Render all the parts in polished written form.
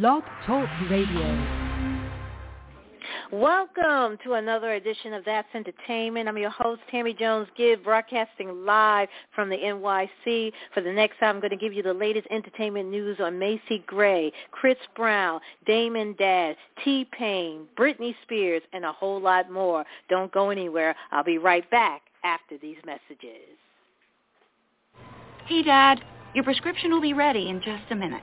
Blog Talk Radio. Welcome to another edition of That's Entertainment. I'm your host, Tammy Jones Gibbs, broadcasting live from the NYC. For the next hour, I'm going to give you the latest entertainment news on Macy Gray, Chris Brown, Damon Dash, T-Pain, Britney Spears, and a whole lot more. Don't go anywhere. I'll be right back after these messages. Hey, Dad. Your prescription will be ready in just a minute.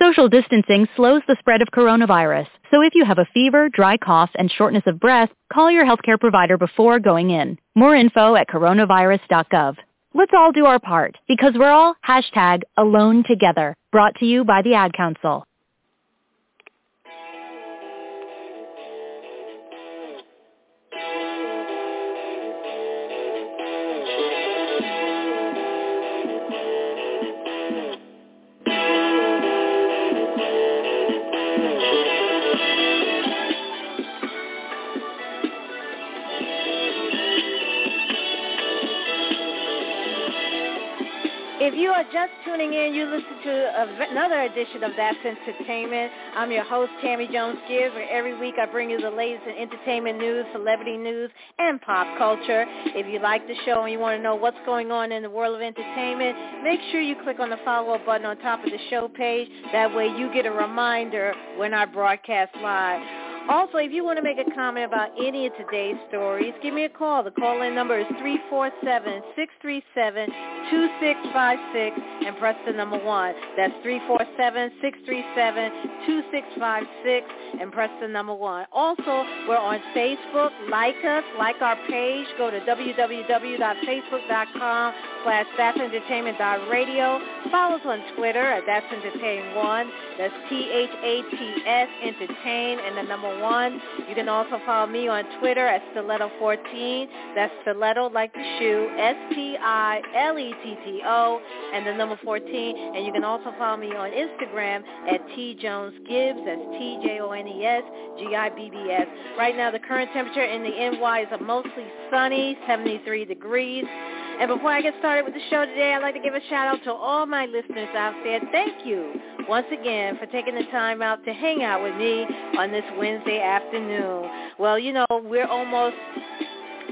Social distancing slows the spread of coronavirus, so if you have a fever, dry cough, and shortness of breath, call your healthcare provider before going in. More info at coronavirus.gov. Let's all do our part, because we're all #AloneTogether, brought to you by the Ad Council. If you are just tuning in, you listen to another edition of That's Entertainment. I'm your host, Tammy Jones Gibbs, where every week I bring you the latest in entertainment news, celebrity news, and pop culture. If you like the show and you want to know what's going on in the world of entertainment, make sure you click on the follow-up button on top of the show page. That way you get a reminder when I broadcast live. Also, if you want to make a comment about any of today's stories, give me a call. The call-in number is 347-637-2656 and press the number 1. That's 347-637-2656 and press the number 1. Also, we're on Facebook. Like us. Like our page. Go to www.facebook.com/thatsentertainment.radio. Follow us on Twitter at thatsentertain1. That's THATS entertain and the number 1. You can also follow me on Twitter at Stiletto14. That's Stiletto like the shoe, STILETTO, and the number 14. And you can also follow me on Instagram at TJonesGibbs. That's TJonesGibbs. Right now, the current temperature in the NY is a mostly sunny, 73 degrees. And before I get started with the show today, I'd like to give a shout-out to all my listeners out there. Thank you once again for taking the time out to hang out with me on this Wednesday afternoon. Well, you know, we're almost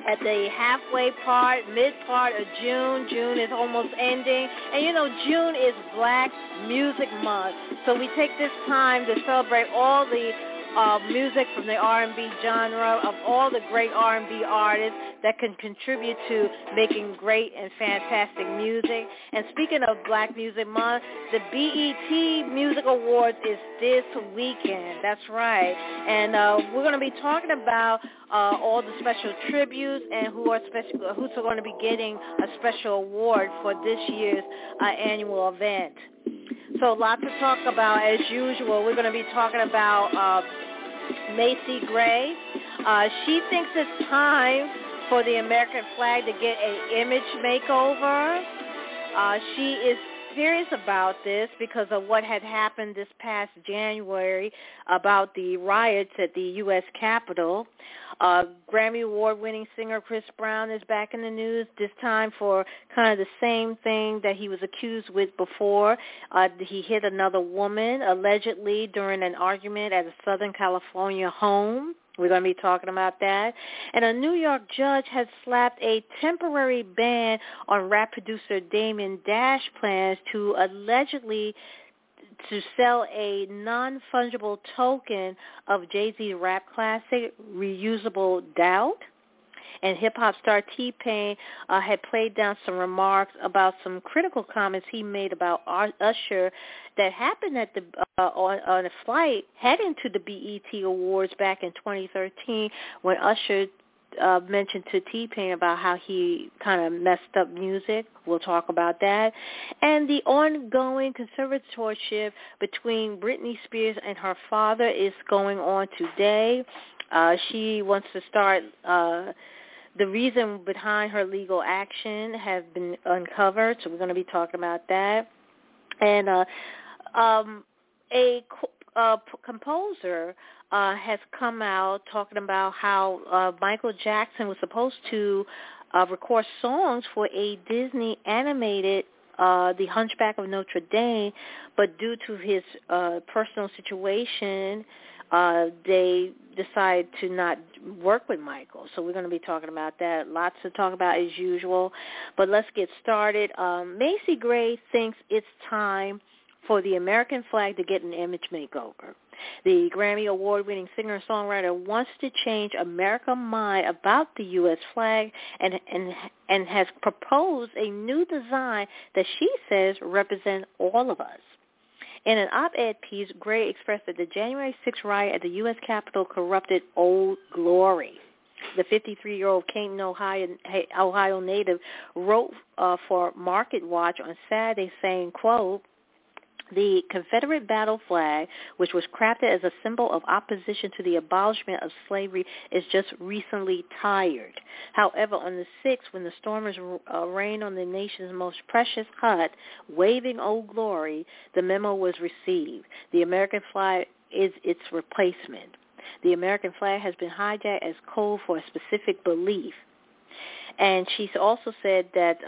at the halfway part, mid-part of June. June is almost ending. And, you know, June is Black Music Month. So we take this time to celebrate all the music from the R&B genre, of all the great R&B artists that can contribute to making great and fantastic music. And speaking of Black Music Month, the BET Music Awards is this weekend. That's right. And we're going to be talking about all the special tributes and who's going to be getting a special award for this year's annual event. So lots to talk about as usual. We're going to be talking about Macy Gray. She thinks it's time for the American flag to get an image makeover. She is serious about this because of what had happened this past January about the riots at the U.S. Capitol. Grammy Award-winning singer Chris Brown is back in the news, this time for kind of the same thing that he was accused with before. He hit another woman, allegedly, during an argument at a Southern California home. We're going to be talking about that. And a New York judge has slapped a temporary ban on rap producer Damon Dash plans to allegedly to sell a non-fungible token of Jay-Z's rap classic, Reasonable Doubt. And hip-hop star T-Pain had played down some remarks about some critical comments he made about Usher that happened at the on a flight heading to the BET Awards back in 2013 when Usher mentioned to T-Pain about how he kind of messed up music. We'll talk about that. And the ongoing conservatorship between Britney Spears and her father is going on today. She wants to start... The reason behind her legal action has been uncovered, so we're going to be talking about that. And a composer has come out talking about how Michael Jackson was supposed to record songs for a Disney animated The Hunchback of Notre Dame, but due to his personal situation, they decide to not work with Michael. So we're going to be talking about that. Lots to talk about as usual. But let's get started. Macy Gray thinks it's time for the American flag to get an image makeover. The Grammy Award-winning singer-songwriter wants to change America's mind about the U.S. flag and has proposed a new design that she says represents all of us. In an op-ed piece, Gray expressed that the January 6th riot at the U.S. Capitol corrupted Old Glory. The 53-year-old Canton, Ohio native wrote for Market Watch on Saturday saying, quote, the Confederate battle flag, which was crafted as a symbol of opposition to the abolishment of slavery, is just recently tired. However, on the 6th, when the stormers rained on the nation's most precious hut, waving Old Glory, the memo was received. The American flag is its replacement. The American flag has been hijacked as code for a specific belief. And she also said that...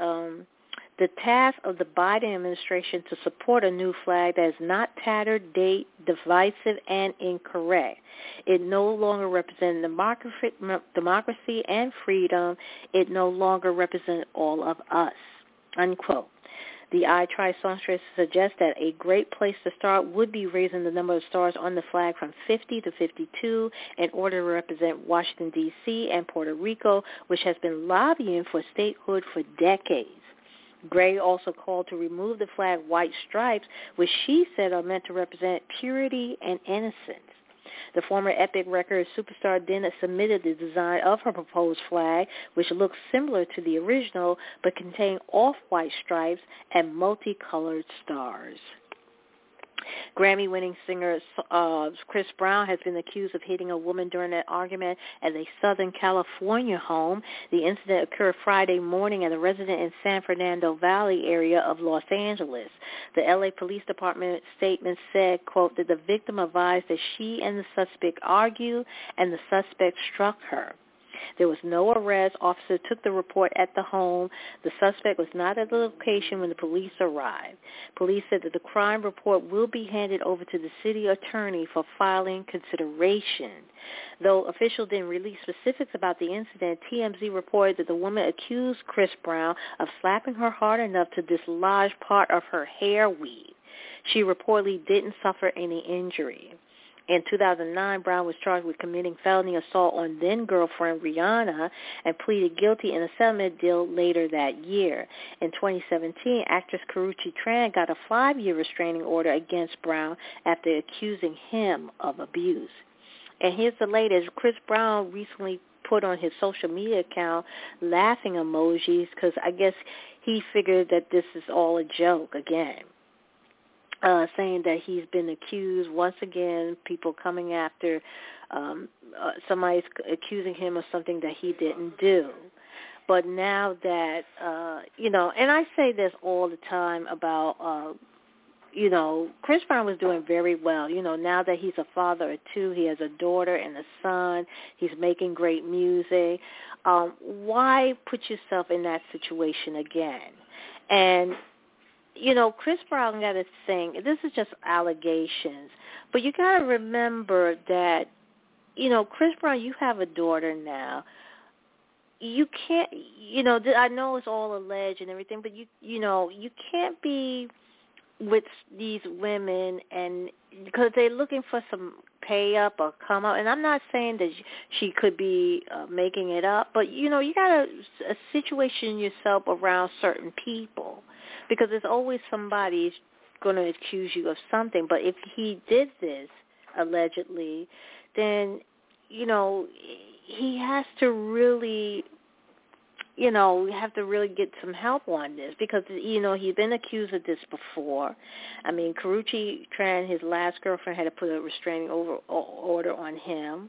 the task of the Biden administration to support a new flag that is not tattered, dated, divisive, and incorrect. It no longer represents democracy and freedom. It no longer represents all of us, unquote. The I Try songstress suggests that a great place to start would be raising the number of stars on the flag from 50 to 52 in order to represent Washington, D.C. and Puerto Rico, which has been lobbying for statehood for decades. Gray also called to remove the flag white stripes, which she said are meant to represent purity and innocence. The former Epic Records superstar then submitted the design of her proposed flag, which looks similar to the original, but contained off-white stripes and multicolored stars. Grammy-winning singer Chris Brown has been accused of hitting a woman during an argument at a Southern California home. The incident occurred Friday morning at a residence in San Fernando Valley area of Los Angeles. The L.A. Police Department statement said, quote, that the victim advised that she and the suspect argued and the suspect struck her. There was no arrest. Officers took the report at the home. The suspect was not at the location when the police arrived. Police said that the crime report will be handed over to the city attorney for filing consideration. Though officials didn't release specifics about the incident, TMZ reported that the woman accused Chris Brown of slapping her hard enough to dislodge part of her hair weave. She reportedly didn't suffer any injury. In 2009, Brown was charged with committing felony assault on then-girlfriend Rihanna and pleaded guilty in a settlement deal later that year. In 2017, actress Karrueche Tran got a 5-year restraining order against Brown after accusing him of abuse. And here's the latest. Chris Brown recently put on his social media account laughing emojis because I guess he figured that this is all a joke again. Saying that he's been accused once again, people coming after somebody's accusing him of something that he didn't do. But now that, and I say this all the time about, Chris Brown was doing very well. You know, now that he's a father of two, he has a daughter and a son, he's making great music. Why put yourself in that situation again? And, Chris Brown got a thing. This is just allegations. But you got to remember that, Chris Brown, you have a daughter now. You can't, I know it's all alleged and everything, but you can't be with these women, and because they're looking for some pay up or come up, and I'm not saying that she could be making it up, but you know, you got to situation yourself around certain people, because there's always somebody's going to accuse you of something. But if he did this allegedly, then you know he has to really, you know, we have to really get some help on this, because, you know, he's been accused of this before. I mean, Karrueche Tran, his last girlfriend, had to put a restraining order on him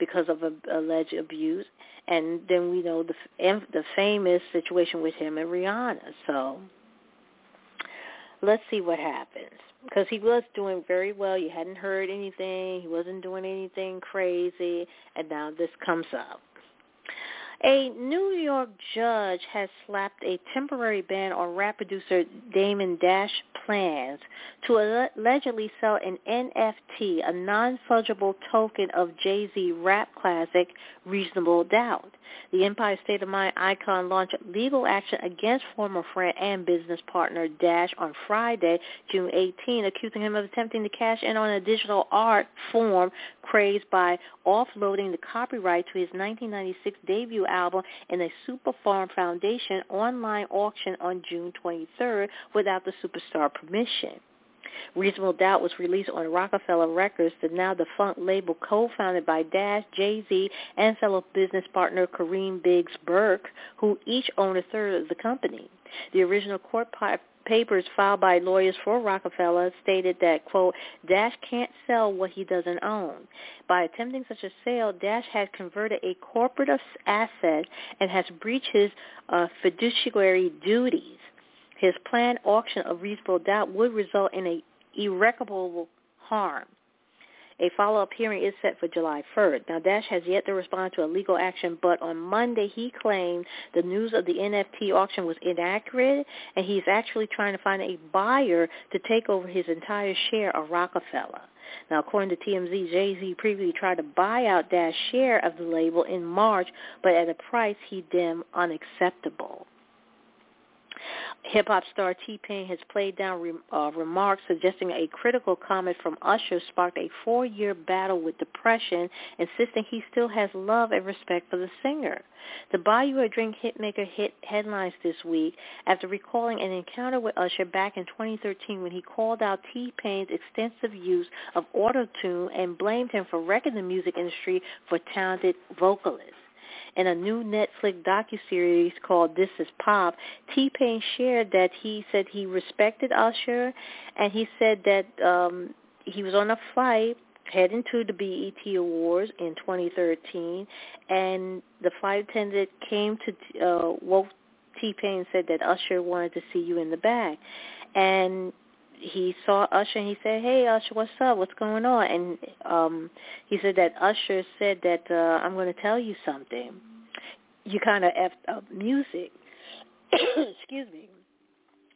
because of alleged abuse. And then we know the famous situation with him and Rihanna. So let's see what happens, because he was doing very well. You hadn't heard anything. He wasn't doing anything crazy. And now this comes up. A New York judge has slapped a temporary ban on rap producer Damon Dash plans to allegedly sell an NFT, a non-fungible token of Jay-Z rap classic Reasonable Doubt. The Empire State of Mind icon launched legal action against former friend and business partner Dash on Friday, June 18, accusing him of attempting to cash in on a digital art form craze by offloading the copyright to his 1996 debut album in a Superfarm Foundation online auction on June 23 without the superstar permission. Reasonable Doubt was released on Roc-A-Fella Records, the now-defunct label co-founded by Dash, Jay-Z, and fellow business partner Kareem Biggs-Burke, who each owned a third of the company. The original court papers filed by lawyers for Roc-A-Fella stated that, quote, Dash can't sell what he doesn't own. By attempting such a sale, Dash has converted a corporate asset and has breached his fiduciary duties. His planned auction of Reasonable Doubt would result in an irreparable harm. A follow-up hearing is set for July 3rd. Now, Dash has yet to respond to a legal action, but on Monday he claimed the news of the NFT auction was inaccurate, and he's actually trying to find a buyer to take over his entire share of Roc-A-Fella. Now, according to TMZ, Jay-Z previously tried to buy out Dash's share of the label in March, but at a price he deemed unacceptable. Hip-hop star T-Pain has played down remarks suggesting a critical comment from Usher sparked a 4-year battle with depression, insisting he still has love and respect for the singer. The Buy You a Drink hitmaker hit headlines this week after recalling an encounter with Usher back in 2013 when he called out T-Pain's extensive use of auto-tune and blamed him for wrecking the music industry for talented vocalists. In a new Netflix docuseries called This Is Pop, T-Pain shared that he said he respected Usher, and he said that he was on a flight heading to the BET Awards in 2013, and the flight attendant came to woke T-Pain and said that Usher wanted to see you in the back. And he saw Usher, and he said, hey, Usher, what's up? What's going on? And he said that Usher said that I'm going to tell you something. You kind of effed up music. Excuse me.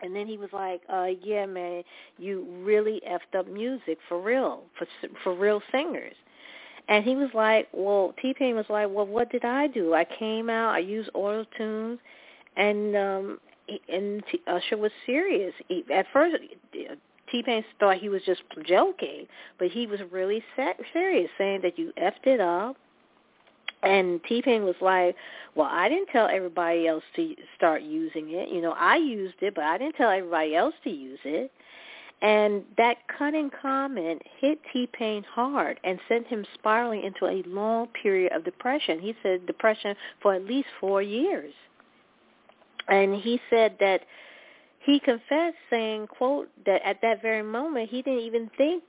And then he was like, yeah, man, you really effed up music for real, for real singers. And he was like, well, T-Pain was like, well, what did I do? I came out, I used auto-tunes, and Usher was serious. At first, T-Pain thought he was just joking, but he was really serious, saying that you effed it up. And T-Pain was like, well, I didn't tell everybody else to start using it. You know, I used it, but I didn't tell everybody else to use it. And that cutting comment hit T-Pain hard and sent him spiraling into a long period of depression. He said depression for at least 4 years. And he said that he confessed, saying, quote, that at that very moment he didn't even think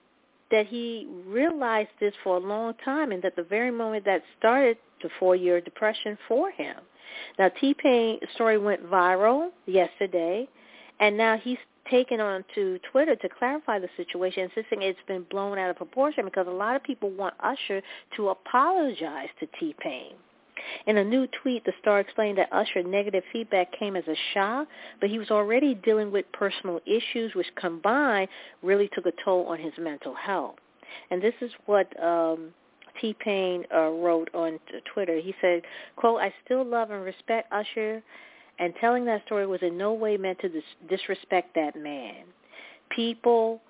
that he realized this for a long time, and that the very moment that started the 4-year depression for him. Now, T-Pain's story went viral yesterday, and now he's taken on to Twitter to clarify the situation, insisting it's been blown out of proportion because a lot of people want Usher to apologize to T-Pain. In a new tweet, the star explained that Usher's negative feedback came as a shock, but he was already dealing with personal issues, which combined really took a toll on his mental health. And this is what T-Pain wrote on Twitter. He said, quote, I still love and respect Usher, and telling that story was in no way meant to disrespect that man. People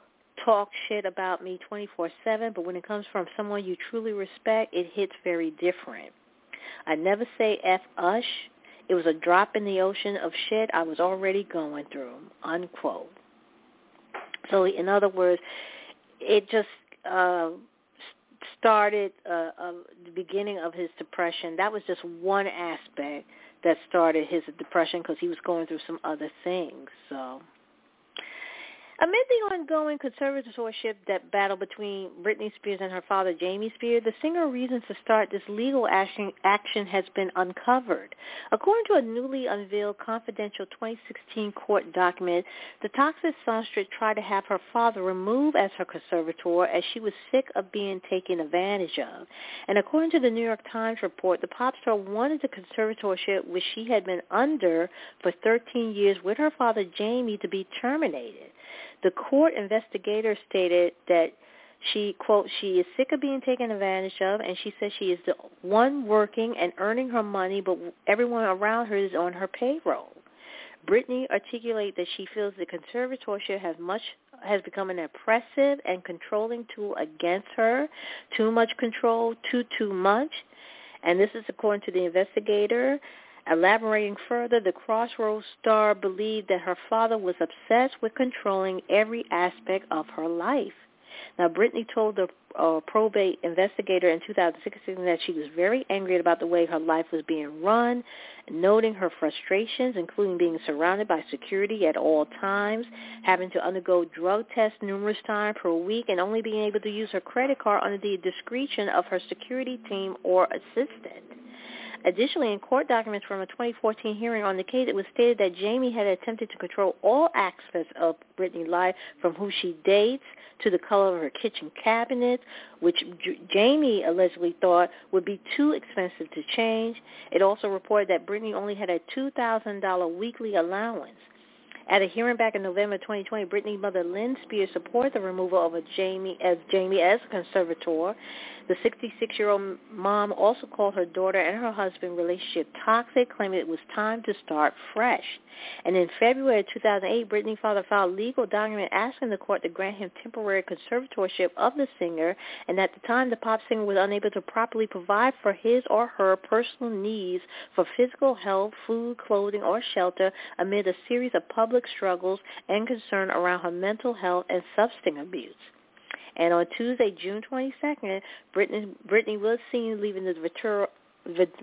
talk shit about me 24/7, but when it comes from someone you truly respect, it hits very different. I never say F Ush. It was a drop in the ocean of shit I was already going through, unquote. So in other words, it just started the beginning of his depression. That was just one aspect that started his depression because he was going through some other things. So amid the ongoing conservatorship that battle between Britney Spears and her father, Jamie Spears, the single reason to start this legal action has been uncovered. According to a newly unveiled confidential 2016 court document, the toxic songstress tried to have her father removed as her conservator as she was sick of being taken advantage of. And according to the New York Times report, the pop star wanted the conservatorship, which she had been under for 13 years with her father, Jamie, to be terminated. The court investigator stated that she, quote, she is sick of being taken advantage of, and she says she is the one working and earning her money, but everyone around her is on her payroll. Britney articulated that she feels the conservatorship has become an oppressive and controlling tool against her, too much control, too much, and this is according to the investigator. Elaborating further, the Crossroads star believed that her father was obsessed with controlling every aspect of her life. Now, Britney told the probate investigator in 2016 that she was very angry about the way her life was being run, noting her frustrations, including being surrounded by security at all times, having to undergo drug tests numerous times per week, and only being able to use her credit card under the discretion of her security team or assistant. Additionally, in court documents from a 2014 hearing on the case, it was stated that Jamie had attempted to control all aspects of Britney's life, from who she dates to the color of her kitchen cabinet, which Jamie allegedly thought would be too expensive to change. It also reported that Britney only had a $2,000 weekly allowance. At a hearing back in November 2020, Britney's mother, Lynn Spears, supported the removal of Jamie as a conservator. The 66-year-old mom also called her daughter and her husband's relationship toxic, claiming it was time to start fresh. And in February 2008, Britney's father filed a legal document asking the court to grant him temporary conservatorship of the singer, and at the time, the pop singer was unable to properly provide for his or her personal needs for physical health, food, clothing, or shelter amid a series of public struggles and concern around her mental health and substance abuse. And on Tuesday, June 22nd, Britney was seen leaving the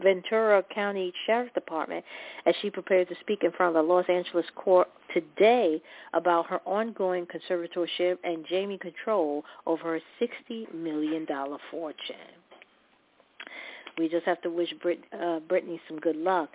Ventura County Sheriff's Department as she prepared to speak in front of the Los Angeles court today about her ongoing conservatorship and Jamie control over her $60 million fortune. We just have to wish Britney some good luck.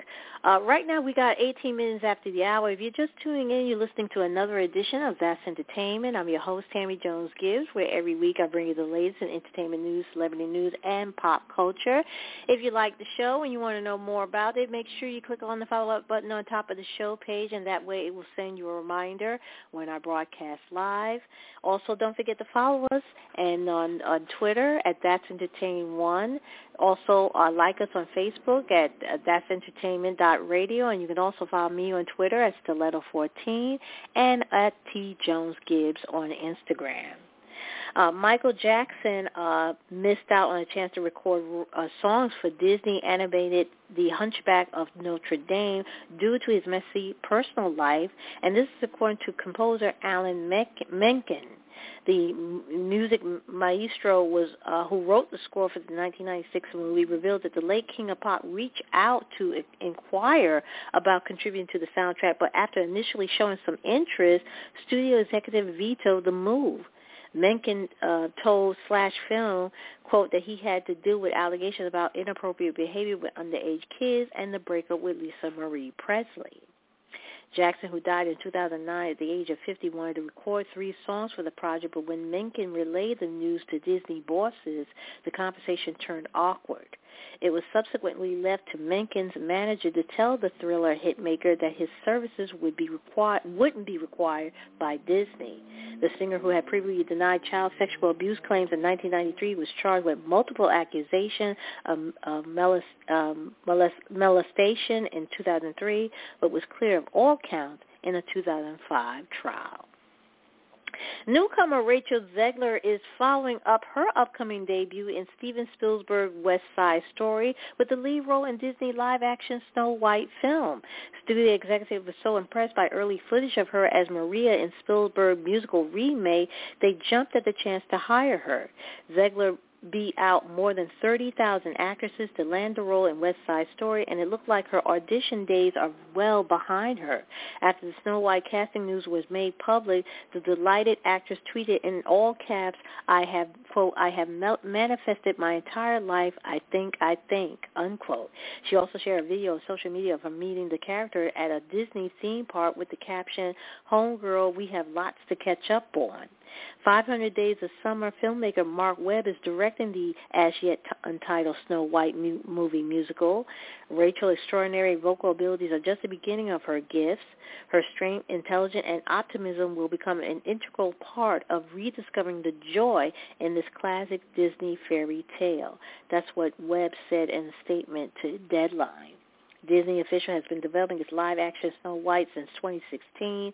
Right now, we got 18 minutes after the hour. If you're just tuning in, you're listening to another edition of That's Entertainment. I'm your host, Tammy Jones Gibbs, where every week I bring you the latest in entertainment news, celebrity news, and pop culture. If you like the show and you want to know more about it, make sure you click on the follow-up button on top of the show page, and that way it will send you a reminder when I broadcast live. Also, don't forget to follow us and on Twitter at That's Entertain One. Also, like us on Facebook at thatsentertainment.radio, and you can also follow me on Twitter at Stiletto14 and at T. Jones Gibbs on Instagram. Michael Jackson missed out on a chance to record songs for Disney animated The Hunchback of Notre Dame due to his messy personal life, and this is according to composer Alan Menken. The music maestro who wrote the score for the 1996 movie revealed that the late King of Pop reached out to inquire about contributing to the soundtrack, but after initially showing some interest, studio executive vetoed the move. Menken told Slash Film, quote, that he had to deal with allegations about inappropriate behavior with underage kids and the breakup with Lisa Marie Presley. Jackson, who died in 2009 at the age of 50, wanted to record 3 songs for the project, but when Menken relayed the news to Disney bosses, the conversation turned awkward. It was subsequently left to Menken's manager to tell the Thriller hitmaker that his services wouldn't be required by Disney. The singer, who had previously denied child sexual abuse claims in 1993, was charged with multiple accusations of molestation in 2003, but was clear of all counts in a 2005 trial. Newcomer Rachel Zegler is following up her upcoming debut in Steven Spielberg's West Side Story with the lead role in Disney live-action Snow White film. Studio executive was so impressed by early footage of her as Maria in Spielberg's musical remake, they jumped at the chance to hire her. Zegler beat out more than 30,000 actresses to land the role in West Side Story, and it looked like her audition days are well behind her. After the Snow White casting news was made public, the delighted actress tweeted in all caps, "I have, quote, I have manifested my entire life, I think, unquote." She also shared a video on social media of her meeting the character at a Disney theme park with the caption, "Homegirl, we have lots to catch up on." 500 Days of Summer filmmaker Mark Webb is directing the as-yet-untitled Snow White movie musical. Rachel's extraordinary vocal abilities are just the beginning of her gifts. Her strength, intelligence, and optimism will become an integral part of rediscovering the joy in this classic Disney fairy tale. That's what Webb said in a statement to Deadline. Disney official has been developing its live-action Snow White since 2016.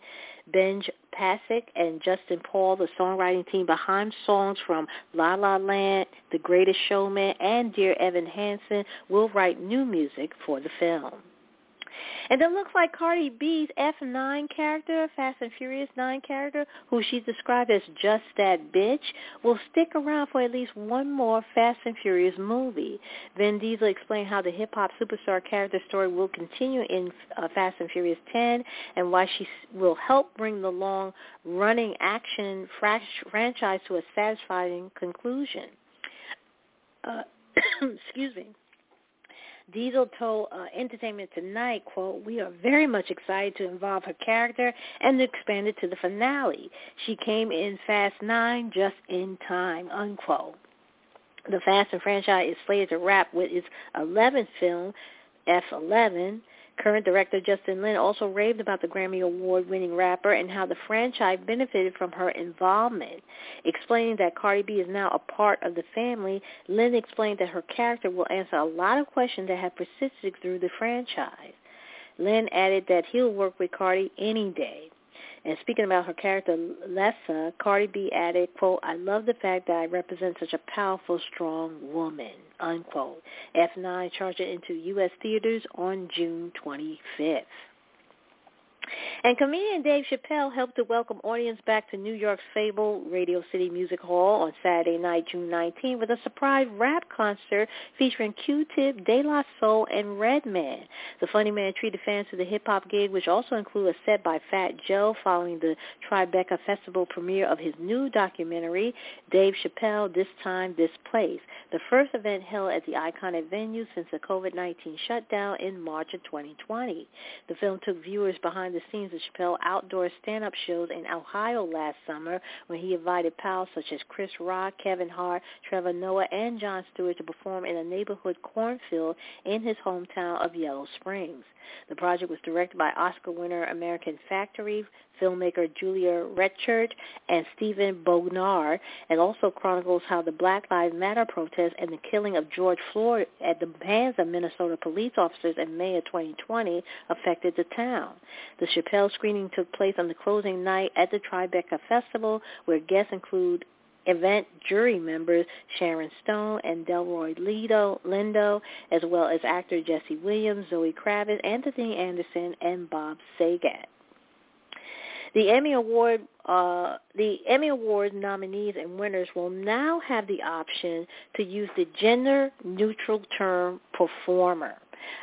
Ben Pasek and Justin Paul, the songwriting team behind songs from La La Land, The Greatest Showman, and Dear Evan Hansen, will write new music for the film. And it looks like Cardi B's F9 character, Fast and Furious 9 character, who she's described as just that bitch, will stick around for at least one more Fast and Furious movie. Vin Diesel explained how the hip-hop superstar character story will continue in Fast and Furious 10 and why she will help bring the long-running action franchise to a satisfying conclusion. Excuse me. Diesel told Entertainment Tonight, quote, "We are very much excited to involve her character and expand it to the finale. She came in Fast 9 just in time," unquote. The Fast and franchise is slated to wrap with its 11th film, F11. Current director Justin Lin also raved about the Grammy Award-winning rapper and how the franchise benefited from her involvement. Explaining that Cardi B is now a part of the family, Lin explained that her character will answer a lot of questions that have persisted through the franchise. Lin added that he'll work with Cardi any day. And speaking about her character, Lessa, Cardi B added, quote, "I love the fact that I represent such a powerful, strong woman," unquote. F9 charging into U.S. theaters on June 25th. And comedian Dave Chappelle helped to welcome audience back to New York's fabled Radio City Music Hall on Saturday night, June 19, with a surprise rap concert featuring Q-Tip, De La Soul, and Redman. The funny man treated fans to the hip-hop gig, which also included a set by Fat Joe following the Tribeca Festival premiere of his new documentary, Dave Chappelle, This Time, This Place, the first event held at the iconic venue since the COVID-19 shutdown in March of 2020. The film took viewers behind the scenes of Chappelle outdoor stand-up shows in Ohio last summer when he invited pals such as Chris Rock, Kevin Hart, Trevor Noah, and Jon Stewart to perform in a neighborhood cornfield in his hometown of Yellow Springs. The project was directed by Oscar winner American Factory filmmaker Julia Reichardt and Stephen Bognar, and also chronicles how the Black Lives Matter protests and the killing of George Floyd at the hands of Minnesota police officers in May of 2020 affected the town. The Chappelle screening took place on the closing night at the Tribeca Festival, where guests include event jury members Sharon Stone and Delroy Lindo, as well as actor Jesse Williams, Zoe Kravitz, Anthony Anderson, and Bob Saget. The Emmy Award nominees and winners will now have the option to use the gender-neutral term performer.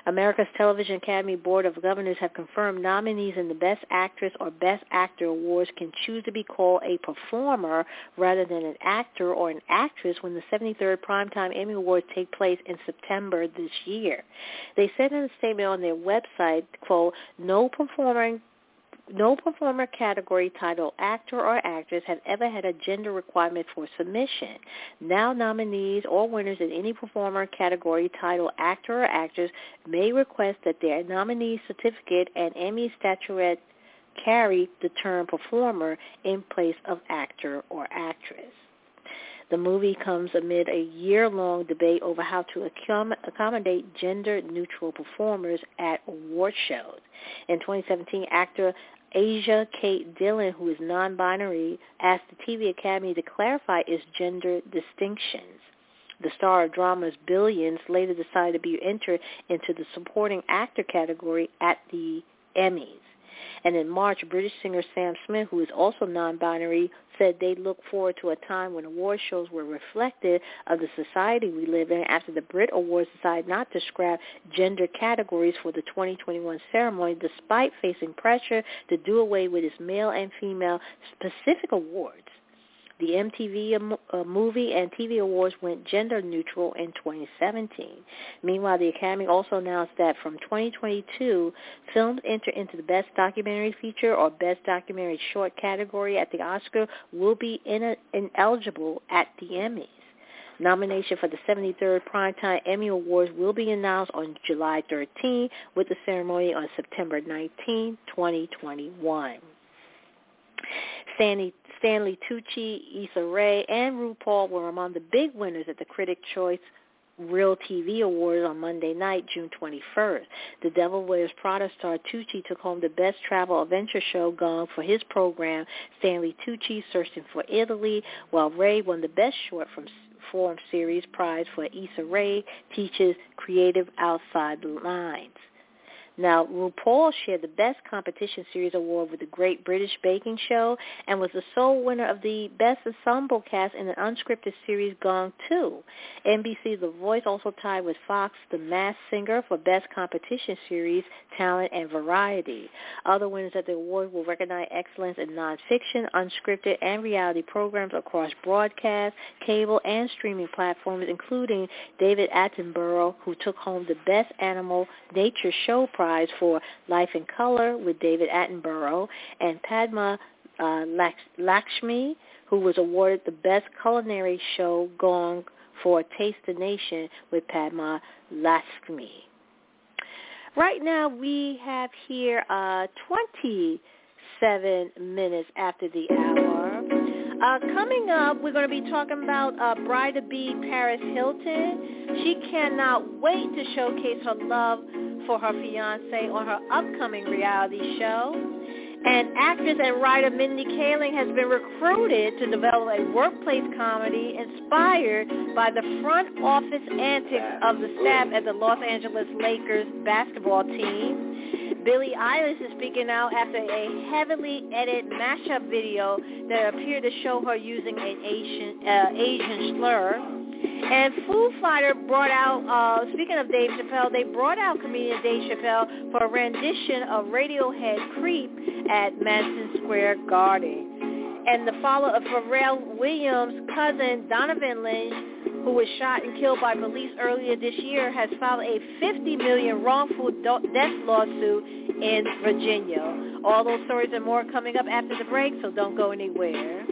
America's Television Academy Board of Governors have confirmed nominees in the Best Actress or Best Actor Awards can choose to be called a performer rather than an actor or an actress when the 73rd Primetime Emmy Awards take place in September this year. They said in a statement on their website, quote, No performer category titled actor or actress have ever had a gender requirement for submission. Now nominees or winners in any performer category titled actor or actress may request that their nominee certificate and Emmy statuette carry the term performer in place of actor or actress. The movie comes amid a year-long debate over how to accommodate gender-neutral performers at award shows. In 2017, actor Asia Kate Dillon, who is non-binary, asked the TV Academy to clarify its gender distinctions. The star of dramas Billions later decided to be entered into the supporting actor category at the Emmys. And in March, British singer Sam Smith, who is also non-binary, said they look forward to a time when award shows were reflective of the society we live in after the Brit Awards decided not to scrap gender categories for the 2021 ceremony, despite facing pressure to do away with its male and female specific awards. The MTV Movie and TV Awards went gender neutral in 2017. Meanwhile, the Academy also announced that from 2022, films enter into the Best Documentary Feature or Best Documentary Short category at the Oscar will be ineligible at the Emmys. Nomination for the 73rd Primetime Emmy Awards will be announced on July 13, with the ceremony on September 19, 2021. Stanley Tucci, Issa Rae, and RuPaul were among the big winners at the Critic Choice Real TV Awards on Monday night, June 21st. The Devil Wears Prada star Tucci took home the Best Travel Adventure Show Gong for his program, Stanley Tucci Searching for Italy, while Rae won the Best Short Form Series prize for Issa Rae Teaches Creative Outside the Lines. Now, RuPaul shared the Best Competition Series Award with the Great British Baking Show and was the sole winner of the Best Ensemble Cast in an unscripted series, Gong 2. NBC's The Voice also tied with Fox's The Masked Singer for Best Competition Series, Talent, and Variety. Other winners at the award will recognize excellence in nonfiction, unscripted, and reality programs across broadcast, cable, and streaming platforms, including David Attenborough, who took home the Best Animal Nature Show prize for Life in Color with David Attenborough, and Padma Lakshmi, who was awarded the Best Culinary Show Gong for Taste the Nation with Padma Lakshmi. Right now we have here 27 minutes after the hour. Coming up, we're going to be talking about bride-to-be Paris Hilton. She cannot wait to showcase her love for her fiancé on her upcoming reality show. And actress and writer Mindy Kaling has been recruited to develop a workplace comedy inspired by the front office antics of the staff at the Los Angeles Lakers basketball team. Billie Eilish is speaking out after a heavily edited mashup video that appeared to show her using an Asian slur. And Foo Fighters brought out, speaking of Dave Chappelle, they brought out comedian Dave Chappelle for a rendition of Radiohead Creep at Madison Square Garden. And the follow-up of Pharrell Williams' cousin, Donovan Lynch, who was shot and killed by police earlier this year, has filed a $50 million wrongful death lawsuit in Virginia. All those stories and more coming up after the break, so don't go anywhere.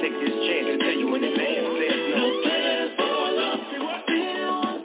Take this chance to tell you in advance, there's no plan for love.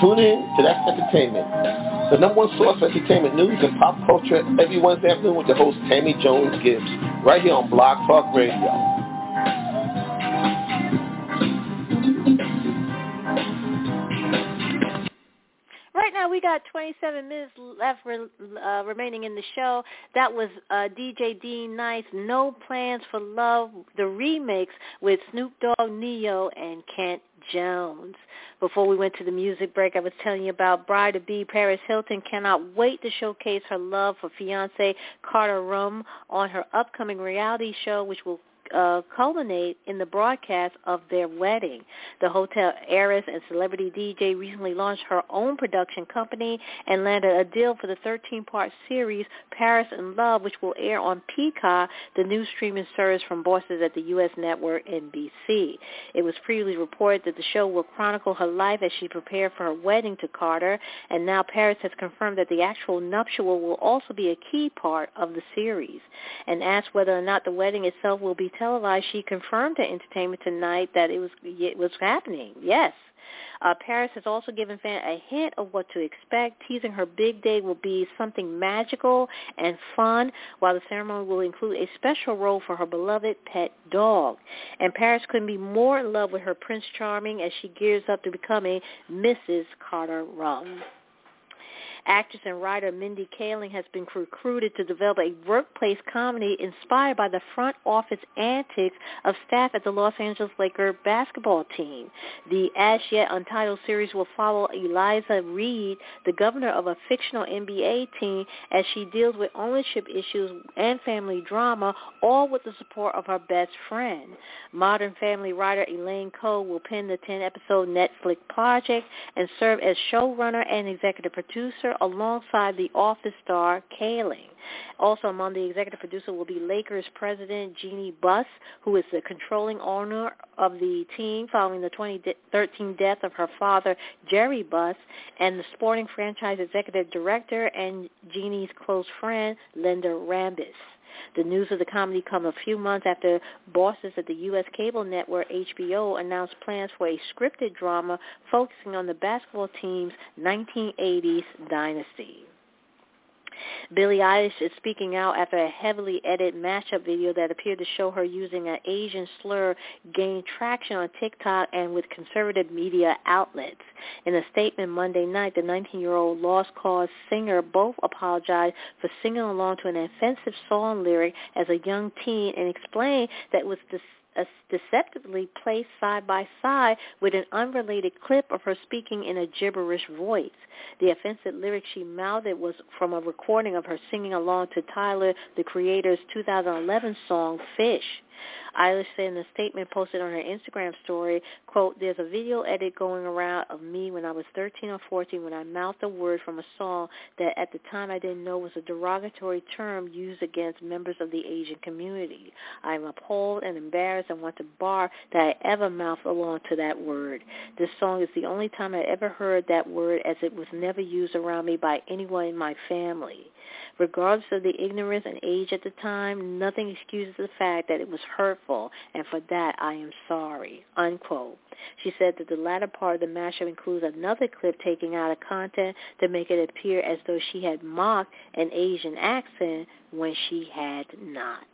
Tune in to That's Entertainment, the number one source for entertainment news and pop culture, every Wednesday afternoon with your host Tammy Jones Gibbs, right here on Blog Talk Radio. Right now we got 27 minutes left remaining in the show. That was DJ D Nice, No Plans for Love, the remix with Snoop Dogg, Neo, and Kent Jones. Before we went to the music break, I was telling you about bride to be Paris Hilton cannot wait to showcase her love for fiance Carter Ruff on her upcoming reality show, which will culminate in the broadcast of their wedding. The hotel heiress and celebrity DJ recently launched her own production company and landed a deal for the 13-part series Paris in Love, which will air on Peacock, the new streaming service from bosses at the U.S. network NBC. It was previously reported that the show will chronicle her life as she prepared for her wedding to Carter, and now Paris has confirmed that the actual nuptial will also be a key part of the series. And asked whether or not the wedding itself will be televised, she confirmed to Entertainment Tonight that it was happening. Yes. Paris has also given fans a hint of what to expect, teasing her big day will be something magical and fun, while the ceremony will include a special role for her beloved pet dog. And Paris couldn't be more in love with her Prince Charming as she gears up to becoming Mrs. Carter Ruff. Actress and writer Mindy Kaling has been recruited to develop a workplace comedy inspired by the front office antics of staff at the Los Angeles Lakers basketball team. The as-yet untitled series will follow Eliza Reed, the governor of a fictional NBA team, as she deals with ownership issues and family drama, all with the support of her best friend. Modern Family writer Elaine Coe will pen the 10-episode Netflix project and serve as showrunner and executive producer alongside The Office star Kaling. Also among the executive producer will be Lakers president Jeannie Buss, who is the controlling owner of the team following the 2013 death of her father, Jerry Buss, and the sporting franchise executive director and Jeannie's close friend, Linda Rambis. The news of the comedy comes a few months after bosses at the U.S. cable network HBO announced plans for a scripted drama focusing on the basketball team's 1980s dynasty. Billie Eilish is speaking out after a heavily edited mashup video that appeared to show her using an Asian slur gained traction on TikTok and with conservative media outlets. In a statement Monday night, the 19-year-old Lost Cause singer both apologized for singing along to an offensive song lyric as a young teen and explained that it was deceptively placed side by side with an unrelated clip of her speaking in a gibberish voice. The offensive lyric she mouthed was from a recording of her singing along to Tyler, the Creator's 2011 song, Fish. Eilish said in a statement posted on her Instagram story, quote, "There's a video edit going around of me when I was 13 or 14 when I mouthed a word from a song that at the time I didn't know was a derogatory term used against members of the Asian community. I am appalled and embarrassed and want to bar that I ever mouthed along to that word. This song is the only time I ever heard that word as it was never used around me by anyone in my family. Regardless of the ignorance and age at the time, nothing excuses the fact that it was hurtful, and for that I am sorry," unquote. She said that the latter part of the mashup includes another clip taken out of content to make it appear as though she had mocked an Asian accent when she had not.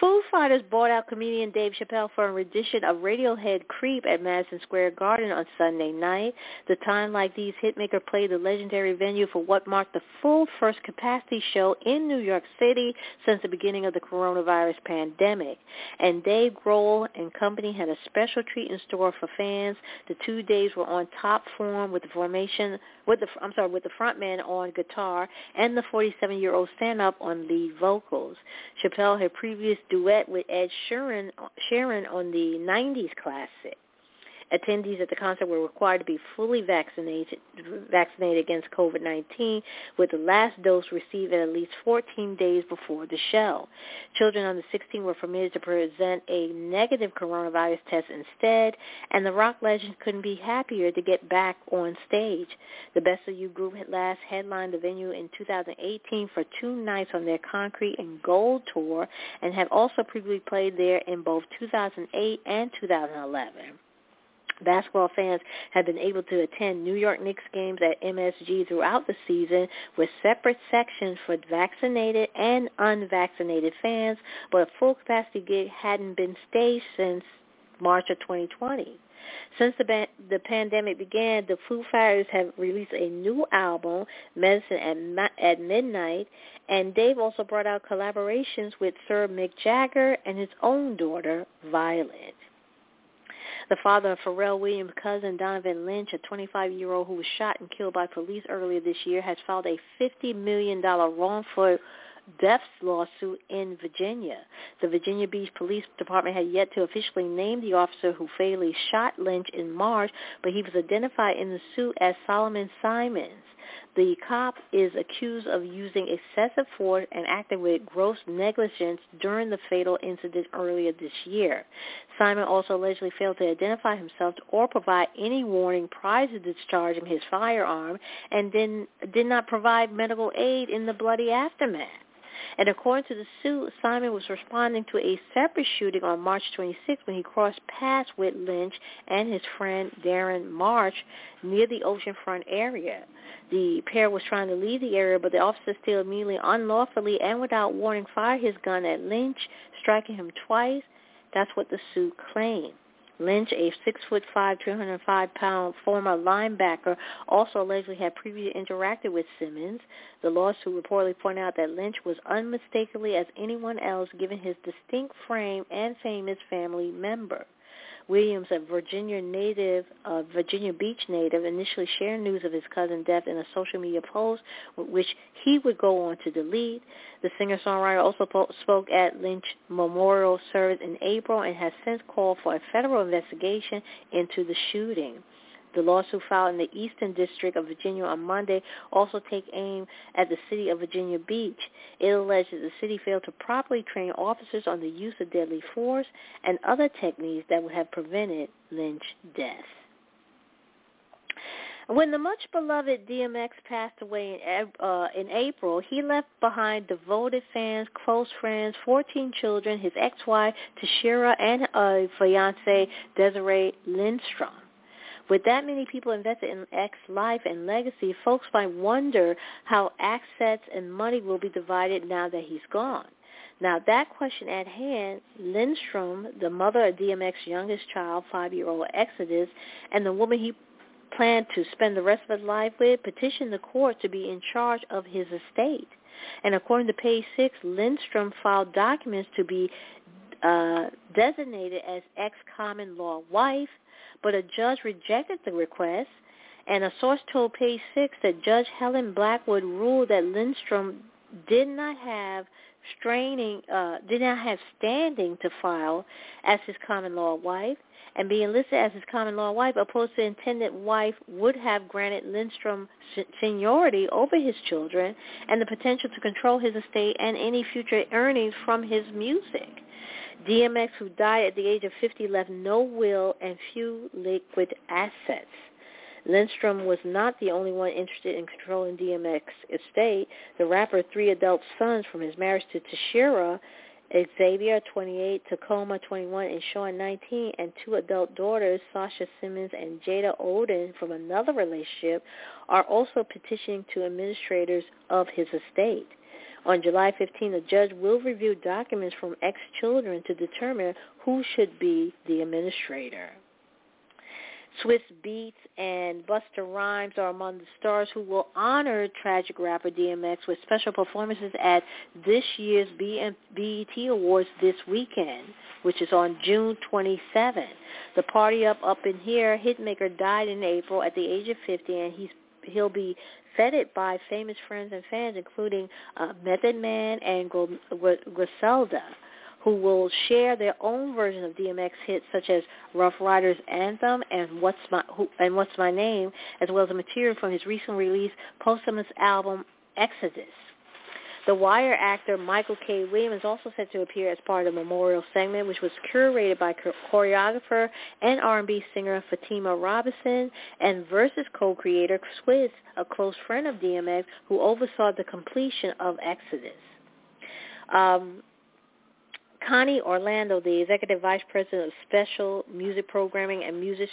Foo Fighters bought out comedian Dave Chappelle for a rendition of Radiohead Creep at Madison Square Garden on Sunday night. The Time Like These hitmaker played the legendary venue for what marked the full first capacity show in New York City since the beginning of the coronavirus pandemic. And Dave Grohl and company had a special treat in store for fans. The 2 days were on top form with the frontman on guitar and the 47-year-old stand-up on lead vocals. Chappelle had previously duet with Ed Sheeran on the 90s classic. Attendees at the concert were required to be fully vaccinated against COVID-19, with the last dose received at least 14 days before the show. Children under 16 were permitted to present a negative coronavirus test instead, and the rock legend couldn't be happier to get back on stage. The Best of You group had last headlined the venue in 2018 for 2 nights on their Concrete and Gold tour, and had also previously played there in both 2008 and 2011. Basketball fans have been able to attend New York Knicks games at MSG throughout the season with separate sections for vaccinated and unvaccinated fans, but a full-capacity gig hadn't been staged since March of 2020. Since the pandemic began, the Foo Fighters have released a new album, Medicine at Midnight, and Dave also brought out collaborations with Sir Mick Jagger and his own daughter, Violet. The father of Pharrell Williams' cousin, Donovan Lynch, a 25-year-old who was shot and killed by police earlier this year, has filed a $50 million wrongful death lawsuit in Virginia. The Virginia Beach Police Department had yet to officially name the officer who fatally shot Lynch in March, but he was identified in the suit as Solomon Simons. The cop is accused of using excessive force and acting with gross negligence during the fatal incident earlier this year. Simon also allegedly failed to identify himself or provide any warning prior to discharging his firearm and then did not provide medical aid in the bloody aftermath. And according to the suit, Simon was responding to a separate shooting on March 26 when he crossed paths with Lynch and his friend Darren March near the oceanfront area. The pair was trying to leave the area, but the officer still immediately, unlawfully, and without warning, fired his gun at Lynch, striking him twice. That's what the suit claimed. Lynch, a 6'5", 305-pound former linebacker, also allegedly had previously interacted with Simmons. The lawsuit reportedly pointed out that Lynch was unmistakably as anyone else, given his distinct frame and famous family member. Williams, a Virginia Beach native, initially shared news of his cousin's death in a social media post, which he would go on to delete. The singer-songwriter also spoke at Lynch Memorial Service in April and has since called for a federal investigation into the shooting. The lawsuit filed in the Eastern District of Virginia on Monday also take aim at the city of Virginia Beach. It alleges the city failed to properly train officers on the use of deadly force and other techniques that would have prevented Lynch's death. When the much-beloved DMX passed away in April, he left behind devoted fans, close friends, 14 children, his ex-wife, Tashira, and fiancée, Desiree Lindstrom. With that many people invested in X's life and legacy, folks might wonder how assets and money will be divided now that he's gone. Now, that question at hand, Lindstrom, the mother of DMX's youngest child, 5-year-old Exodus, and the woman he planned to spend the rest of his life with, petitioned the court to be in charge of his estate. And according to Page Six, Lindstrom filed documents to be designated as ex-common law wife, but a judge rejected the request, and a source told Page Six that Judge Helen Blackwood ruled that Lindstrom did not have standing to file as his common law wife, and being listed as his common law wife opposed to intended wife would have granted Lindstrom seniority over his children and the potential to control his estate and any future earnings from his music. DMX, who died at the age of 50, left no will and few liquid assets. Lindstrom was not the only one interested in controlling DMX's estate. The rapper's 3 adult sons from his marriage to Tashira, Xavier, 28, Tacoma, 21, and Sean, 19, and 2 adult daughters, Sasha Simmons and Jada Oden, from another relationship, are also petitioning to administrators of his estate. On July 15, a judge will review documents from ex-children to determine who should be the administrator. Swiss Beats and Busta Rhymes are among the stars who will honor tragic rapper DMX with special performances at this year's BET Awards this weekend, which is on June 27. The Party Up in Here hitmaker died in April at the age of 50, and he'll be feted by famous friends and fans, including Method Man and Griselda, who will share their own version of DMX hits such as Rough Riders Anthem and What's My Name, as well as the material from his recently released posthumous album Exodus. The Wire actor Michael K. Williams is also set to appear as part of the memorial segment, which was curated by choreographer and R&B singer Fatima Robinson and Versus co-creator Swizz, a close friend of DMX, who oversaw the completion of Exodus. Connie Orlando, the Executive Vice President of Special Music Programming and Music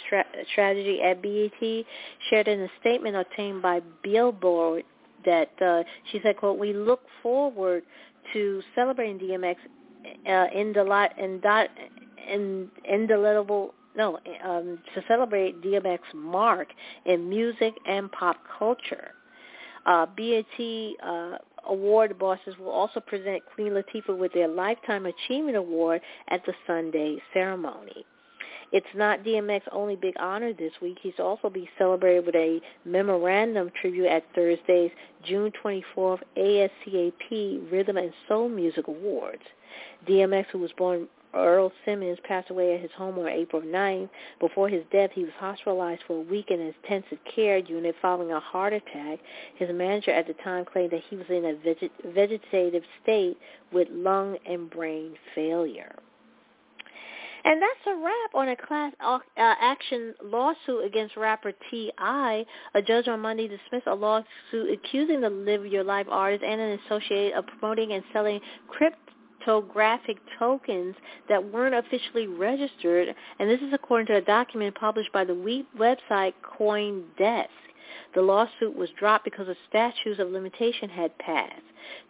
Strategy at BET, shared in a statement obtained by Billboard that she said, quote, "We look forward to celebrating DMX to celebrate DMX mark in music and pop culture. BET award bosses will also present Queen Latifah with their Lifetime Achievement Award at the Sunday ceremony. It's not DMX's only big honor this week. He's also be celebrated with a memorandum tribute at Thursday's June 24th ASCAP Rhythm and Soul Music Awards. DMX, who was born Earl Simmons, passed away at his home on April 9th. Before his death, he was hospitalized for a week in an intensive care unit following a heart attack. His manager at the time claimed that he was in a vegetative state with lung and brain failure." And that's a wrap on a class action lawsuit against rapper T.I. A judge on Monday dismissed a lawsuit accusing the Live Your Life artist and an associate of promoting and selling cryptographic tokens that weren't officially registered, and this is according to a document published by the website CoinDesk. The lawsuit was dropped because the statutes of limitation had passed.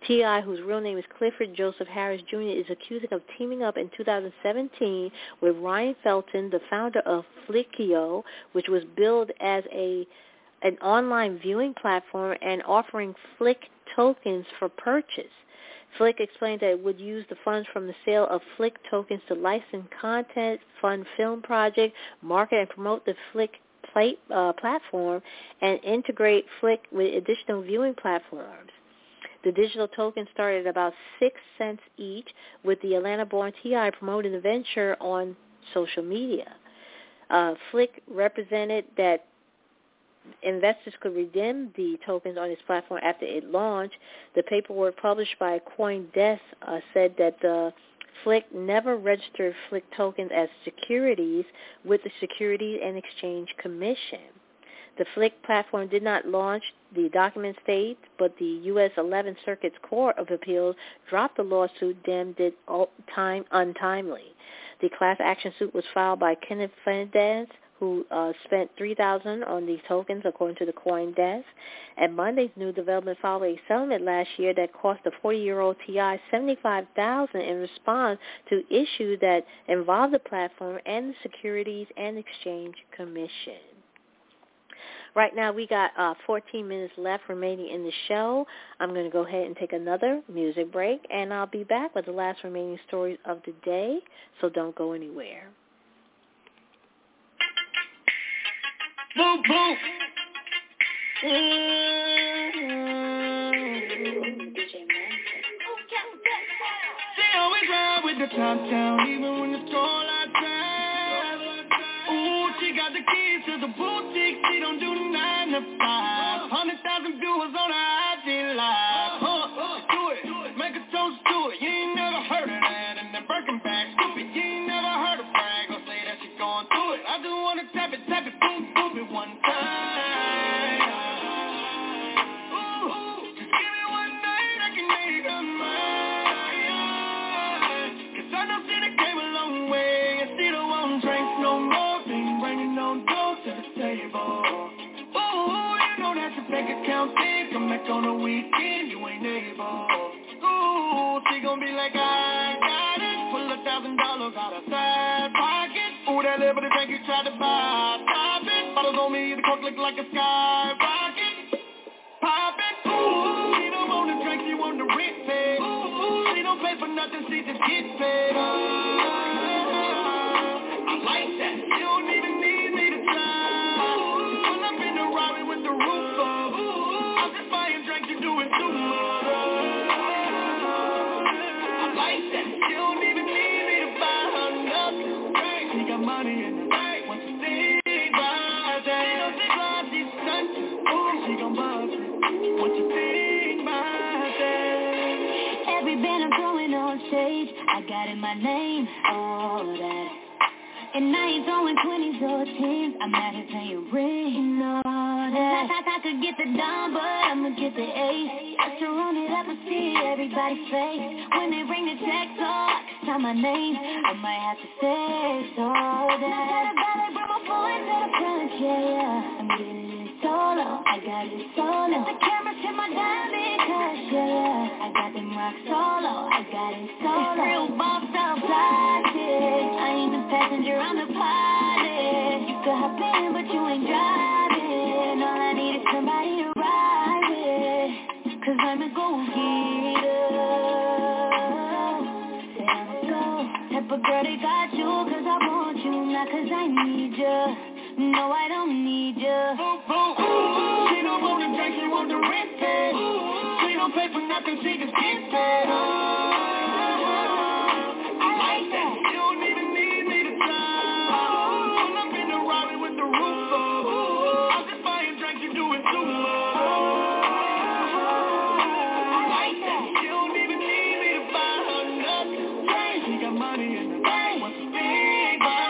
T.I., whose real name is Clifford Joseph Harris Jr., is accused of teaming up in 2017 with Ryan Felton, the founder of Flickio, which was billed as an online viewing platform, and offering Flick tokens for purchase. Flick explained that it would use the funds from the sale of Flick tokens to license content, fund film projects, market and promote the Flick platform, and integrate Flick with additional viewing platforms. The digital tokens started at about 6 cents each, with the Atlanta-born T.I. promoting the venture on social media. Flick represented that investors could redeem the tokens on its platform after it launched. The paperwork published by CoinDesk said that the Flick never registered Flick tokens as securities with the Securities and Exchange Commission. The Flick platform did not launch, the document states, but the U.S. 11th Circuit's Court of Appeals dropped the lawsuit, deemed it untimely. The class action suit was filed by Kenneth Fernandez, who spent $3,000 on these tokens, according to the CoinDesk. At Monday's new development followed a settlement last year that cost the 40-year-old T.I. $75,000 in response to issues that involved the platform and the Securities and Exchange Commission. Right now, we got 14 minutes left remaining in the show. I'm going to go ahead and take another music break, and I'll be back with the last remaining stories of the day, so don't go anywhere. Boom, boom. She always ride with the top down, even when it's cold outside. Ooh, she got the keys to the boutique. She don't do 9 to 5. 100,000 viewers on her IG live. Do it, make a toast to it. You ain't never heard of that. And that Birkin bag, stupid. You ain't never heard of brag. Gonna say that she going through it. I just wanna tap it, boom. One time. Ooh, just give me one night, I can make up mine. Cause I know she done came a long way, and she don't want drinks no more. Been bringing no dough to the table. Ooh, you know that your bank account big. Come back on the weekend, you ain't able. Ooh, she gon' be like, I got it. Pull $1,000 out of side pocket. Ooh, that liberty drink you tried to buy. Top it. Bottles on me, the cork look like a skyrocket. Pop it, ooh, she don't want to drink, she want to rent paid. Ooh, she don't pay for nothing, she just get paid. I like that. She don't even need me to try. Pull up in the Rari with the roof up. I'm just buying drinks, you doing too much. I like that. She don't even need me to buy her nothing. She got money in the bank. Every band I'm throwing on stage, I got in my name, all that. And I ain't throwing 20s or 10s, I'm out here playing ring, all that. that. I could get the dime, but I'ma get the ace. After on it, I can see everybody's face. When they ring the check, so I can sign my name. I might have to say so that. I'm getting it solo, I got it solo. Let the cameras hit my diamond cush, yeah. I got them rock solo, I got it solo. It's real bumped up plastic. I ain't the passenger, I'm the pilot. You could hop in, but you ain't driving. All I need is somebody to ride with, 'cause I'm a go-getter. Say I'm a go, type of girl that got you, 'cause I want you, not 'cause I need you. No, I don't need ya. She don't want the drink, she want the rent. She don't pay for nothing, she just gets it. I like that. You don't even need me to time. When I'm in the Raleigh with the roof up, I'm just buying drinks, you do it too much. I like that. You don't even need me to buy her nothing. She got money in the bank. What's the big buy?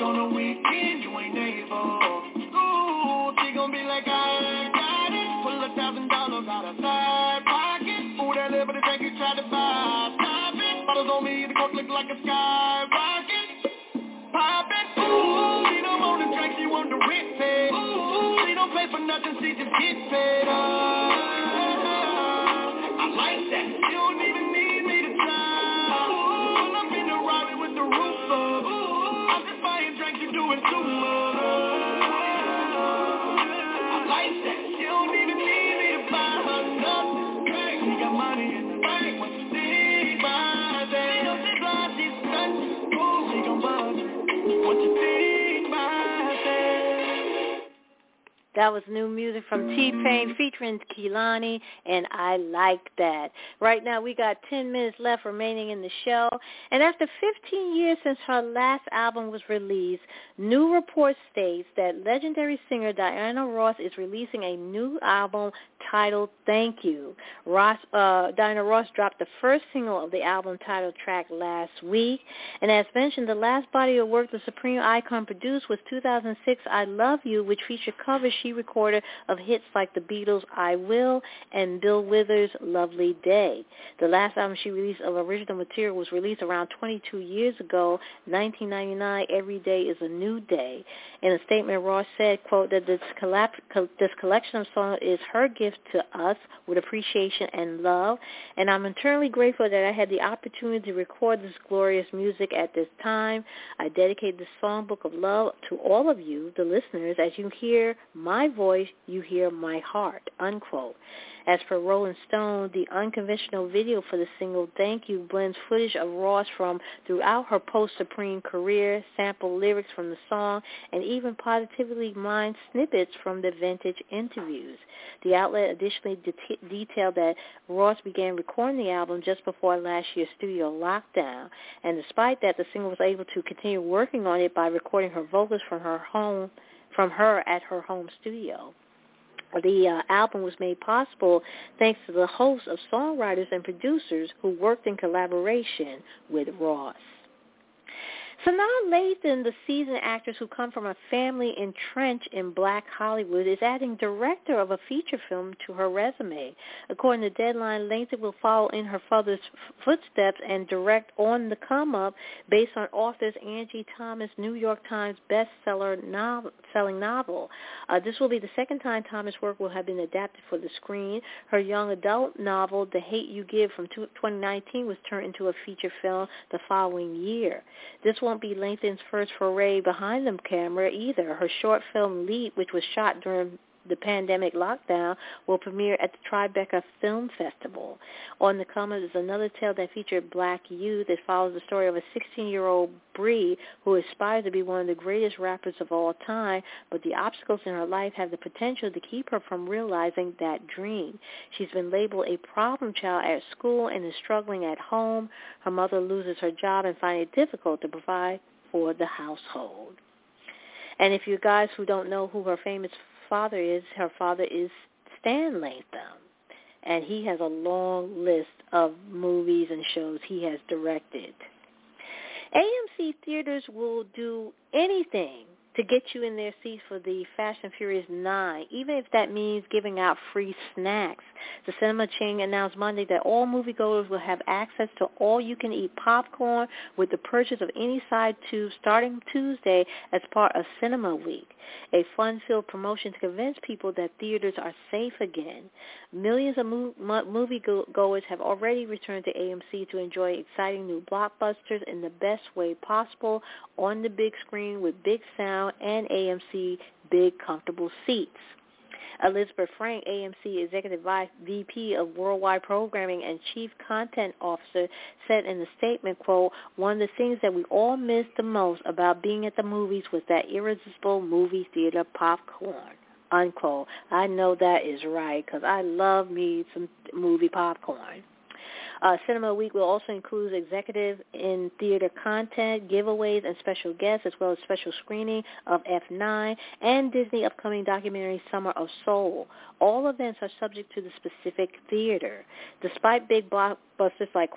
On the weekend, you ain't able. Ooh, she gon' be like, I got it. Pull $1,000 out of side pocket. Ooh, that liberty drink you tried to buy. Stop it. Bottles on me, the coke look like a skyrocket. Pop it. Ooh, she don't want the drink, she want the rent paid. Ooh, she don't pay for nothing, she just gets paid. I like that. You don't even need me to try. Pull up in the Raleigh with the roof up. Ooh. I'm just buying drinks, you doing too much. I like that. You don't even need me to buy her nothing. She got money in the bank. What you think about that? She knows she's blind, she's stunting. She gon' buzz you. What you think about that? That was new music from T-Pain featuring Kehlani, and I like that. Right now we got 10 minutes left remaining in the show, and after 15 years since her last album was released, new report states that legendary singer Diana Ross is releasing a new album titled Thank You. Diana Ross dropped the first single of the album title track last week, and as mentioned, the last body of work the Supreme Icon produced was 2006 I Love You, which featured covers she recorded of hits like The Beatles' I Will and Bill Withers' Lovely Day. The last album she released of original material was released around 22 years ago, 1999, Every Day is a New Day. In a statement, Ross said, quote, that this collection of songs is her gift to us with appreciation and love, and I'm eternally grateful that I had the opportunity to record this glorious music at this time. I dedicate this songbook of love to all of you, the listeners. As you hear my voice, you hear my heart, unquote. As per Rolling Stone, the unconventional video for the single Thank You blends footage of Ross from throughout her post-Supreme career, sample lyrics from the song, and even positively mined snippets from the vintage interviews. The outlet additionally detailed that Ross began recording the album just before last year's studio lockdown, and despite that, the singer was able to continue working on it by recording her vocals from her home studio. The album was made possible thanks to the host of songwriters and producers who worked in collaboration with Ross. Sanaa Lathan, the seasoned actress who comes from a family entrenched in Black Hollywood, is adding director of a feature film to her resume. According to Deadline, Lathan will follow in her father's footsteps and direct On the Come Up, based on author Angie Thomas' New York Times bestseller novel. This will be the second time Thomas' work will have been adapted for the screen. Her young adult novel, The Hate U Give, from 2019, was turned into a feature film the following year. This won't be Lathan's first foray behind the camera either. Her short film Leap, which was shot during the pandemic lockdown, will premiere at the Tribeca Film Festival. On the Come Up is another tale that featured Black youth. It follows the story of a 16-year-old Bree who aspires to be one of the greatest rappers of all time, but the obstacles in her life have the potential to keep her from realizing that dream. She's been labeled a problem child at school and is struggling at home. Her mother loses her job and finds it difficult to provide for the household. And if you guys who don't know who her famous father is, her father is Stanley Thumb, and he has a long list of movies and shows he has directed. AMC Theaters will do anything to get you in their seats for the Fast and Furious 9, even if that means giving out free snacks. The cinema chain announced Monday that all moviegoers will have access to all-you-can-eat popcorn with the purchase of any side tube starting Tuesday as part of Cinema Week, a fun-filled promotion to convince people that theaters are safe again. Millions of moviegoers have already returned to AMC to enjoy exciting new blockbusters in the best way possible on the big screen with big sound and AMC big comfortable seats. Elizabeth Frank, AMC Executive VP of Worldwide Programming and Chief Content Officer, said in the statement, quote, "One of the things that we all missed the most about being at the movies was that irresistible movie theater popcorn," unquote. I know that is right because I love me some movie popcorn. Cinema Week will also include executive in theater content, giveaways, and special guests, as well as special screening of F9 and Disney upcoming documentary Summer of Soul. All events are subject to the specific theater. Despite big blockbusters like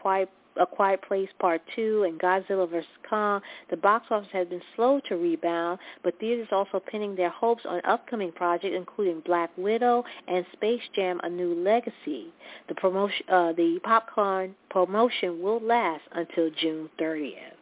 A Quiet Place Part 2 and Godzilla vs. Kong, the box office has been slow to rebound, but theaters also pinning their hopes on upcoming projects, including Black Widow and Space Jam: A New Legacy. The popcorn promotion will last until June 30th.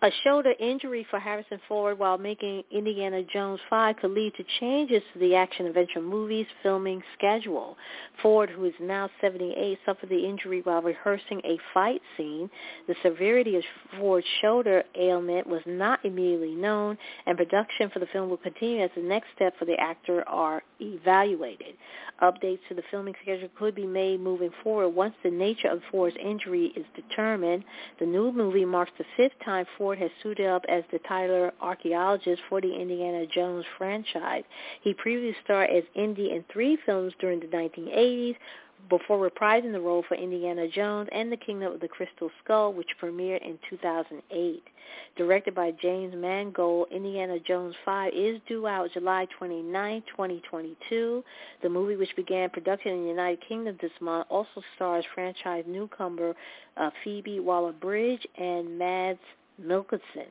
A shoulder injury for Harrison Ford while making Indiana Jones 5 could lead to changes to the action-adventure movie's filming schedule. Ford, who is now 78, suffered the injury while rehearsing a fight scene. The severity of Ford's shoulder ailment was not immediately known, and production for the film will continue as the next step for the actor are evaluated. Updates to the filming schedule could be made moving forward once the nature of Ford's injury is determined. The new movie marks the fifth time Ford has suited up as the titular archaeologist for the Indiana Jones franchise. He previously starred as Indy in three films during the 1980s before reprising the role for Indiana Jones and the Kingdom of the Crystal Skull, which premiered in 2008. Directed by James Mangold, Indiana Jones 5 is due out July 29, 2022. The movie, which began production in the United Kingdom this month, also stars franchise newcomer Phoebe Waller-Bridge and Mads Mikkelsen.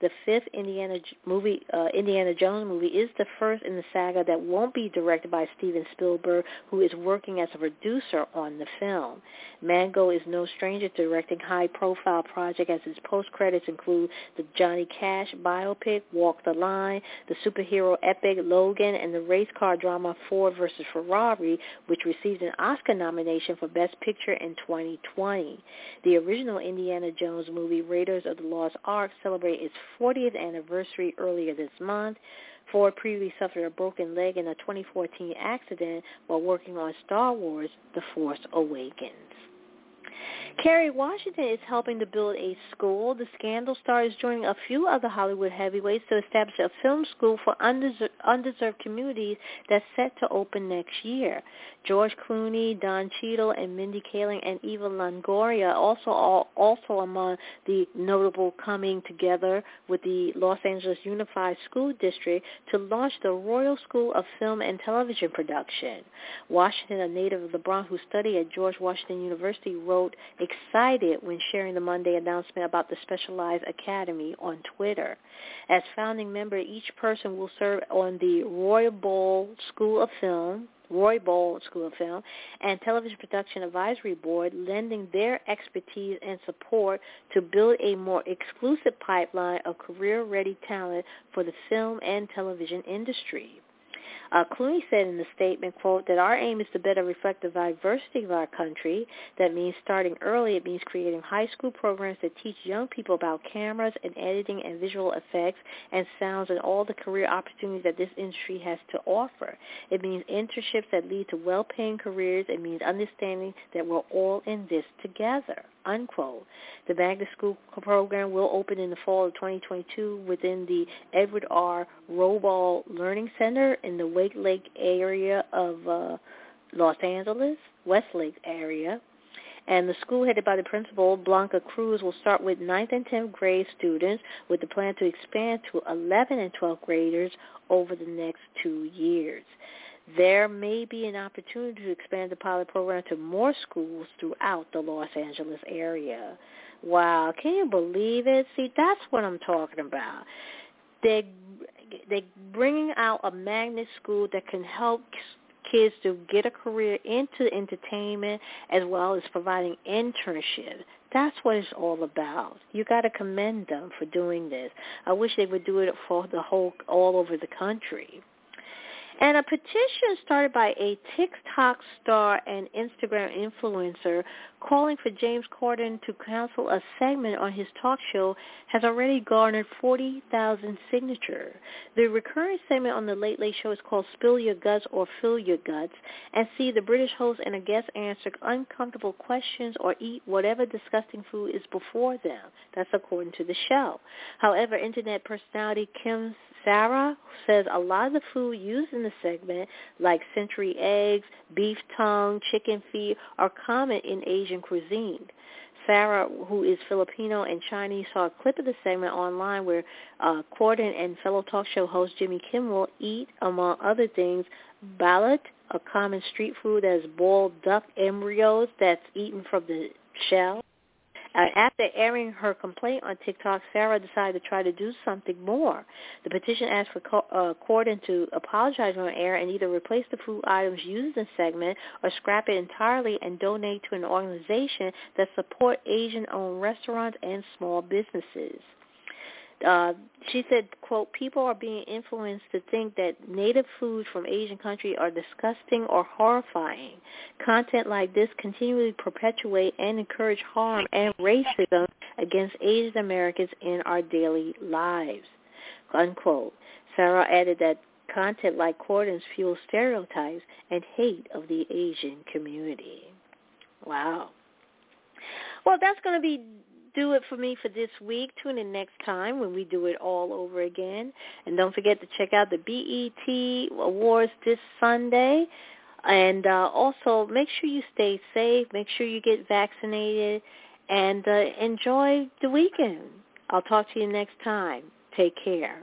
The fifth Indiana Jones movie is the first in the saga that won't be directed by Steven Spielberg, who is working as a producer on the film. Mangold is no stranger to directing high-profile projects, as his post-credits include the Johnny Cash biopic, Walk the Line, the superhero epic Logan, and the race car drama Ford vs. Ferrari, which received an Oscar nomination for Best Picture in 2020. The original Indiana Jones movie, Raiders of the Lost Ark, celebrated its 40th anniversary earlier this month. Ford previously suffered a broken leg in a 2014 accident while working on Star Wars: The Force Awakens. Kerry Washington is helping to build a school. The Scandal star is joining a few other Hollywood heavyweights to establish a film school for undeserved communities that's set to open next year. George Clooney, Don Cheadle, and Mindy Kaling and Eva Longoria also among the notable, coming together with the Los Angeles Unified School District to launch the Royal School of Film and Television Production. Washington, a native of the Bronx who studied at George Washington University, wrote excited when sharing the Monday announcement about the Specialized Academy on Twitter. As founding member, each person will serve on the Roy Ball School of Film and Television Production Advisory Board, lending their expertise and support to build a more exclusive pipeline of career-ready talent for the film and television industry. Clooney said in the statement, quote, that our aim is to better reflect the diversity of our country. That means starting early. It means creating high school programs that teach young people about cameras and editing and visual effects and sounds and all the career opportunities that this industry has to offer. It means internships that lead to well-paying careers. It means understanding that we're all in this together, unquote. The magnet school program will open in the fall of 2022 within the Edward R. Robol Learning Center in the Westlake area of Los Angeles, and the school, headed by the principal, Blanca Cruz, will start with 9th and 10th grade students, with the plan to expand to 11th and 12th graders over the next 2 years. There may be an opportunity to expand the pilot program to more schools throughout the Los Angeles area. Wow, can you believe it? See, that's what I'm talking about. They're bringing out a magnet school that can help kids to get a career into entertainment as well as providing internships. That's what it's all about. You got to commend them for doing this. I wish they would do it for the whole, all over the country. And a petition started by a TikTok star and Instagram influencer calling for James Corden to cancel a segment on his talk show has already garnered 40,000 signatures. The recurring segment on The Late Late Show is called Spill Your Guts or Fill Your Guts, and see the British host and a guest answer uncomfortable questions or eat whatever disgusting food is before them. That's according to the show. However, Internet personality Kim Sarah says a lot of the food used in the segment, like century eggs, beef tongue, chicken feet, are common in Asian cuisine. Sarah, who is Filipino and Chinese, saw a clip of the segment online where Corden and fellow talk show host Jimmy Kimmel eat, among other things, balut, a common street food that is boiled duck embryos that's eaten from the shell. After airing her complaint on TikTok, Sarah decided to try to do something more. The petition asked for Corden to apologize on air and either replace the food items used in the segment or scrap it entirely and donate to an organization that supports Asian-owned restaurants and small businesses. She said, quote, people are being influenced to think that native foods from Asian countries are disgusting or horrifying. Content like this continually perpetuate and encourage harm and racism against Asian Americans in our daily lives, unquote. Sarah added that content like Corden's fuels stereotypes and hate of the Asian community. Wow. Well, that's going to be do it for me for this week. Tune in next time when we do it all over again. And don't forget to check out the BET Awards this Sunday. And also make sure you stay safe. Make sure you get vaccinated. And enjoy the weekend. I'll talk to you next time. Take care.